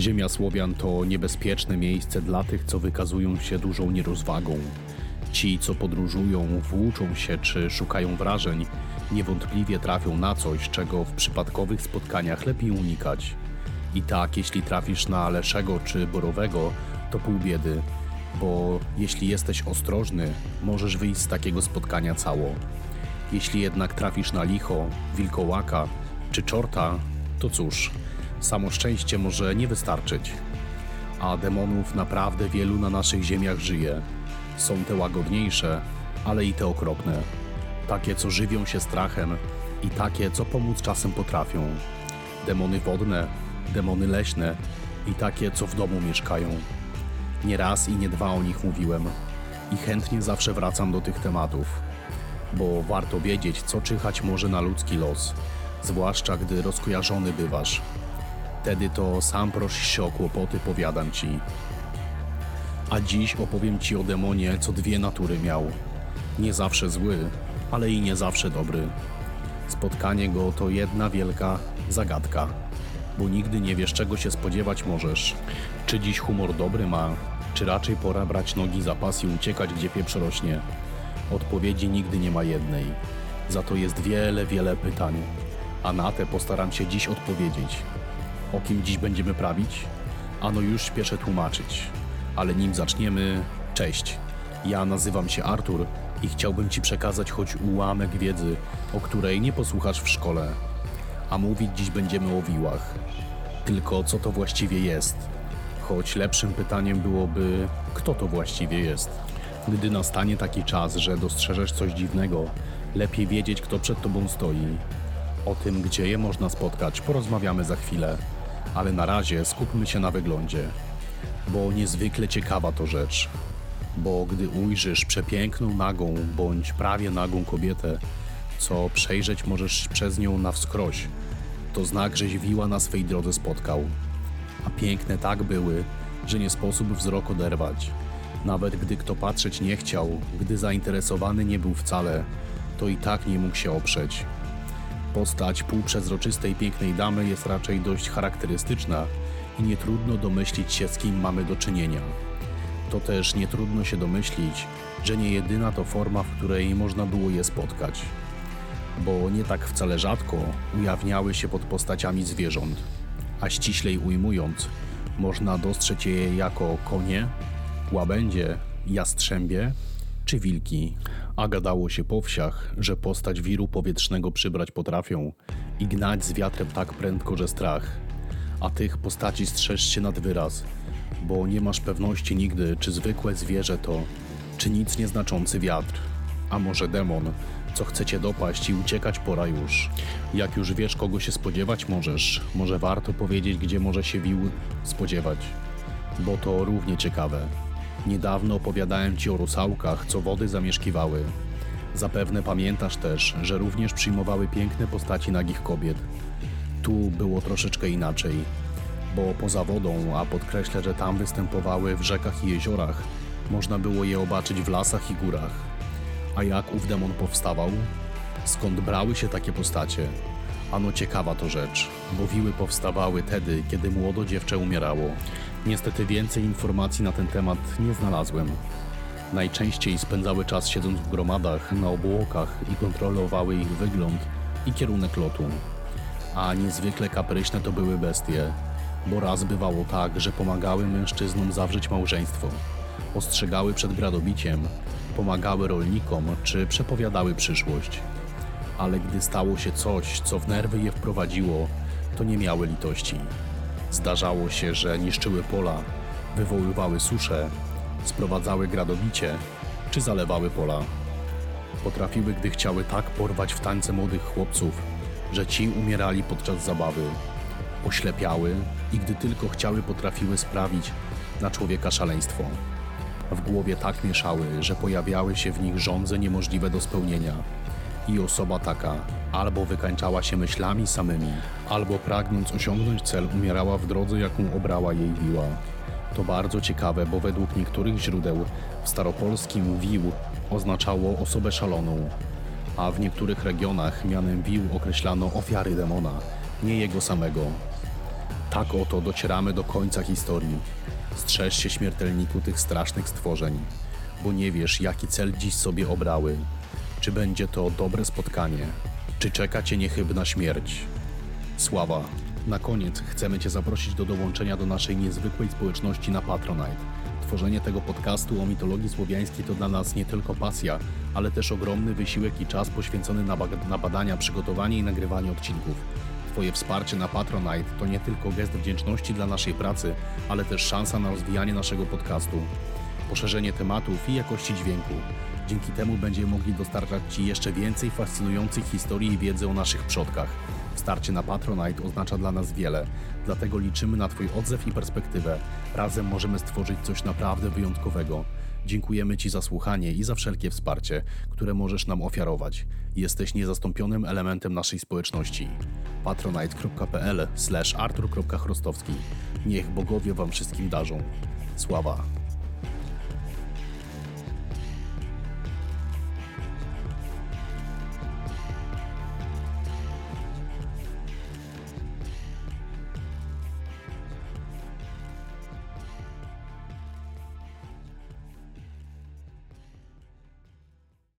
Ziemia Słowian to niebezpieczne miejsce dla tych, co wykazują się dużą nierozwagą. Ci, co podróżują, włóczą się czy szukają wrażeń, niewątpliwie trafią na coś, czego w przypadkowych spotkaniach lepiej unikać. I tak, jeśli trafisz na Leszego czy Borowego, to pół biedy, bo jeśli jesteś ostrożny, możesz wyjść z takiego spotkania cało. Jeśli jednak trafisz na licho, wilkołaka czy czorta, to cóż, samo szczęście może nie wystarczyć. A demonów naprawdę wielu na naszych ziemiach żyje. Są te łagodniejsze, ale i te okropne. Takie, co żywią się strachem i takie, co pomóc czasem potrafią. Demony wodne, demony leśne i takie, co w domu mieszkają. Nie raz i nie dwa o nich mówiłem i chętnie zawsze wracam do tych tematów, bo warto wiedzieć, co czyhać może na ludzki los, zwłaszcza gdy rozkojarzony bywasz. Wtedy to sam proś się o kłopoty, powiadam ci. A dziś opowiem ci o demonie, co dwie natury miał. Nie zawsze zły, ale i nie zawsze dobry. Spotkanie go to jedna wielka zagadka, bo nigdy nie wiesz, czego się spodziewać możesz. Czy dziś humor dobry ma, czy raczej pora brać nogi za pas i uciekać, gdzie pieprz rośnie? Odpowiedzi nigdy nie ma jednej. Za to jest wiele, wiele pytań, a na te postaram się dziś odpowiedzieć. O kim dziś będziemy prawić? Ano już śpieszę tłumaczyć. Ale nim zaczniemy, cześć. Ja nazywam się Artur i chciałbym ci przekazać choć ułamek wiedzy, o której nie posłuchasz w szkole. A mówić dziś będziemy o wiłach. Tylko co to właściwie jest? Choć lepszym pytaniem byłoby, kto to właściwie jest? Gdy nastanie taki czas, że dostrzeżesz coś dziwnego, lepiej wiedzieć, kto przed tobą stoi. O tym, gdzie je można spotkać, porozmawiamy za chwilę, ale na razie skupmy się na wyglądzie. Bo niezwykle ciekawa to rzecz. Bo gdy ujrzysz przepiękną nagą bądź prawie nagą kobietę, co przejrzeć możesz przez nią na wskroś, to znak, żeś wiła na swej drodze spotkał. A piękne tak były, że nie sposób wzrok oderwać. Nawet gdy kto patrzeć nie chciał, gdy zainteresowany nie był wcale, to i tak nie mógł się oprzeć. Postać półprzezroczystej pięknej damy jest raczej dość charakterystyczna i nie trudno domyślić się, z kim mamy do czynienia. To też nie trudno się domyślić, że nie jedyna to forma, w której można było je spotkać. Bo nie tak wcale rzadko ujawniały się pod postaciami zwierząt, a ściślej ujmując, można dostrzec je jako konie, łabędzie, jastrzębie czy wilki. A gadało się po wsiach, że postać wiru powietrznego przybrać potrafią i gnać z wiatrem tak prędko, że strach. A tych postaci strzeż się nad wyraz, bo nie masz pewności nigdy, czy zwykłe zwierzę to, czy nic nieznaczący wiatr, a może demon, co chce cię dopaść i uciekać pora już. Jak już wiesz, kogo się spodziewać możesz, może warto powiedzieć, gdzie może się wił spodziewać, bo to równie ciekawe. Niedawno opowiadałem ci o rusałkach, co wody zamieszkiwały. Zapewne pamiętasz też, że również przyjmowały piękne postaci nagich kobiet. Tu było troszeczkę inaczej, bo poza wodą, a podkreślę, że tam występowały w rzekach i jeziorach, można było je zobaczyć w lasach i górach. A jak ów demon powstawał? Skąd brały się takie postacie? Ano ciekawa to rzecz, bo wiły powstawały wtedy, kiedy młodo dziewczę umierało. Niestety więcej informacji na ten temat nie znalazłem. Najczęściej spędzały czas siedząc w gromadach, na obłokach i kontrolowały ich wygląd i kierunek lotu. A niezwykle kapryśne to były bestie, bo raz bywało tak, że pomagały mężczyznom zawrzeć małżeństwo, ostrzegały przed gradobiciem, pomagały rolnikom czy przepowiadały przyszłość. Ale gdy stało się coś, co w nerwy je wprowadziło, to nie miały litości. Zdarzało się, że niszczyły pola, wywoływały susze, sprowadzały gradobicie czy zalewały pola. Potrafiły, gdy chciały, tak porwać w tańce młodych chłopców, że ci umierali podczas zabawy. Oślepiały i gdy tylko chciały, potrafiły sprawić na człowieka szaleństwo. W głowie tak mieszały, że pojawiały się w nich żądze niemożliwe do spełnienia. I osoba taka albo wykańczała się myślami samymi, albo pragnąc osiągnąć cel, umierała w drodze, jaką obrała jej wiła. To bardzo ciekawe, bo według niektórych źródeł w staropolskim wił oznaczało osobę szaloną, a w niektórych regionach mianem wił określano ofiary demona, nie jego samego. Tak oto docieramy do końca historii. Strzeż się, śmiertelniku, tych strasznych stworzeń, bo nie wiesz, jaki cel dziś sobie obrały. Czy będzie to dobre spotkanie? Czy czeka cię niechybna śmierć? Sława! Na koniec chcemy cię zaprosić do dołączenia do naszej niezwykłej społeczności na Patronite. Tworzenie tego podcastu o mitologii słowiańskiej to dla nas nie tylko pasja, ale też ogromny wysiłek i czas poświęcony na badania, przygotowanie i nagrywanie odcinków. Twoje wsparcie na Patronite to nie tylko gest wdzięczności dla naszej pracy, ale też szansa na rozwijanie naszego podcastu, poszerzenie tematów i jakości dźwięku. Dzięki temu będziemy mogli dostarczać Ci jeszcze więcej fascynujących historii i wiedzy o naszych przodkach. Starcie na Patronite oznacza dla nas wiele, dlatego liczymy na Twój odzew i perspektywę. Razem możemy stworzyć coś naprawdę wyjątkowego. Dziękujemy Ci za słuchanie i za wszelkie wsparcie, które możesz nam ofiarować. Jesteś niezastąpionym elementem naszej społeczności. patronite.pl/artur.chrostowski. Niech bogowie Wam wszystkim darzą. Sława!